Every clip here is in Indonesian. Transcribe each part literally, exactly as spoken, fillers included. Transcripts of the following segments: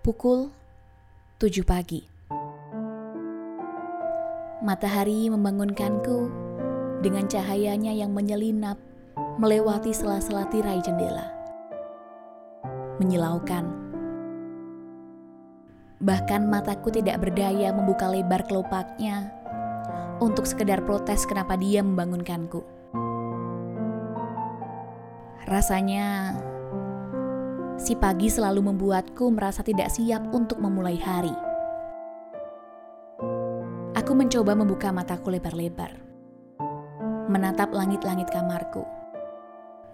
Pukul tujuh pagi. Matahari membangunkanku dengan cahayanya yang menyelinap melewati sela-sela tirai jendela. Menyilaukan. Bahkan mataku tidak berdaya membuka lebar kelopaknya untuk sekedar protes kenapa dia membangunkanku. Rasanya si pagi selalu membuatku merasa tidak siap untuk memulai hari. Aku mencoba membuka mataku lebar-lebar, menatap langit-langit kamarku,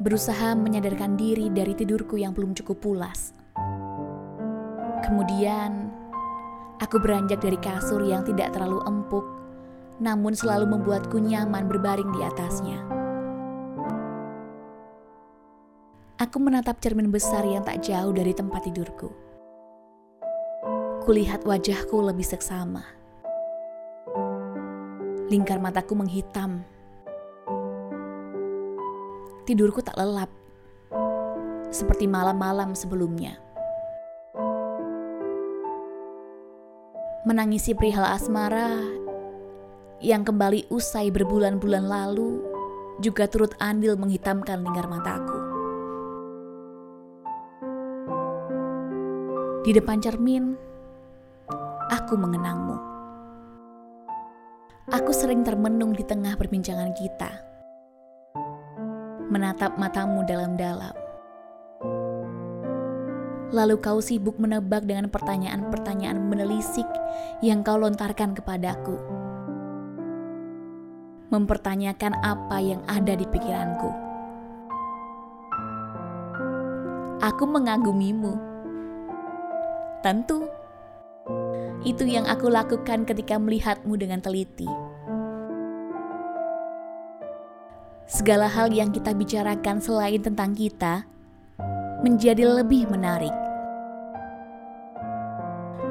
berusaha menyadarkan diri dari tidurku yang belum cukup pulas. Kemudian, aku beranjak dari kasur yang tidak terlalu empuk, namun selalu membuatku nyaman berbaring di atasnya. Aku menatap cermin besar yang tak jauh dari tempat tidurku. Kulihat wajahku lebih seksama. Lingkar mataku menghitam. Tidurku tak lelap, seperti malam-malam sebelumnya. Menangisi perihal asmara yang kembali usai berbulan-bulan lalu juga turut andil menghitamkan lingkar mataku. Di depan cermin, aku mengenangmu. Aku sering termenung di tengah perbincangan kita, menatap matamu dalam-dalam. Lalu kau sibuk menebak dengan pertanyaan-pertanyaan menelisik yang kau lontarkan kepadaku, mempertanyakan apa yang ada di pikiranku. Aku mengagumimu. Tentu, itu yang aku lakukan ketika melihatmu dengan teliti. Segala hal yang kita bicarakan selain tentang kita menjadi lebih menarik.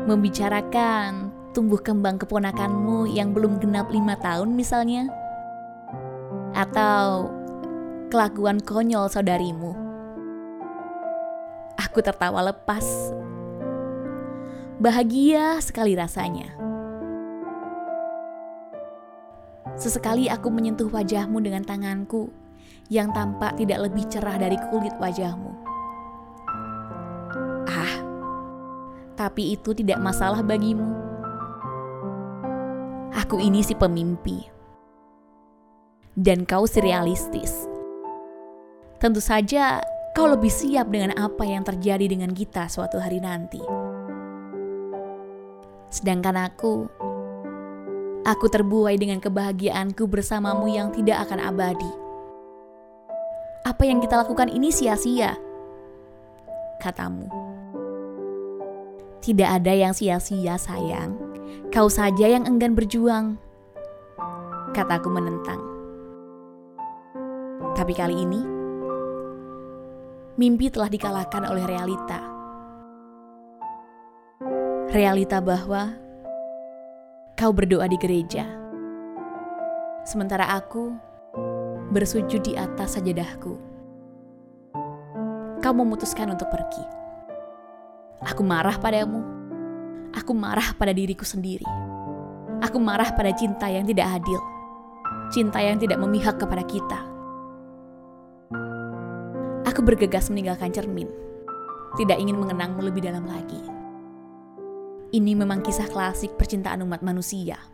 Membicarakan tumbuh kembang keponakanmu yang belum genap lima tahun misalnya, atau kelakuan konyol saudarimu. Aku tertawa lepas. Bahagia sekali rasanya. Sesekali aku menyentuh wajahmu dengan tanganku yang tampak tidak lebih cerah dari kulit wajahmu. Ah, tapi itu tidak masalah bagimu. Aku ini si pemimpi. Dan kau si realistis. Tentu saja kau lebih siap dengan apa yang terjadi dengan kita suatu hari nanti. Sedangkan aku, aku terbuai dengan kebahagiaanku bersamamu yang tidak akan abadi. Apa yang kita lakukan ini sia-sia, katamu. Tidak ada yang sia-sia, sayang. Kau saja yang enggan berjuang, kataku menentang. Tapi kali ini, mimpi telah dikalahkan oleh realita. Realita bahwa kau berdoa di gereja, sementara aku bersujud di atas sajadahku. Kau memutuskan untuk pergi. Aku marah padamu. Aku marah pada diriku sendiri. Aku marah pada cinta yang tidak adil. Cinta yang tidak memihak kepada kita. Aku bergegas meninggalkan cermin. Tidak ingin mengenangmu lebih dalam lagi. Ini memang kisah klasik percintaan umat manusia.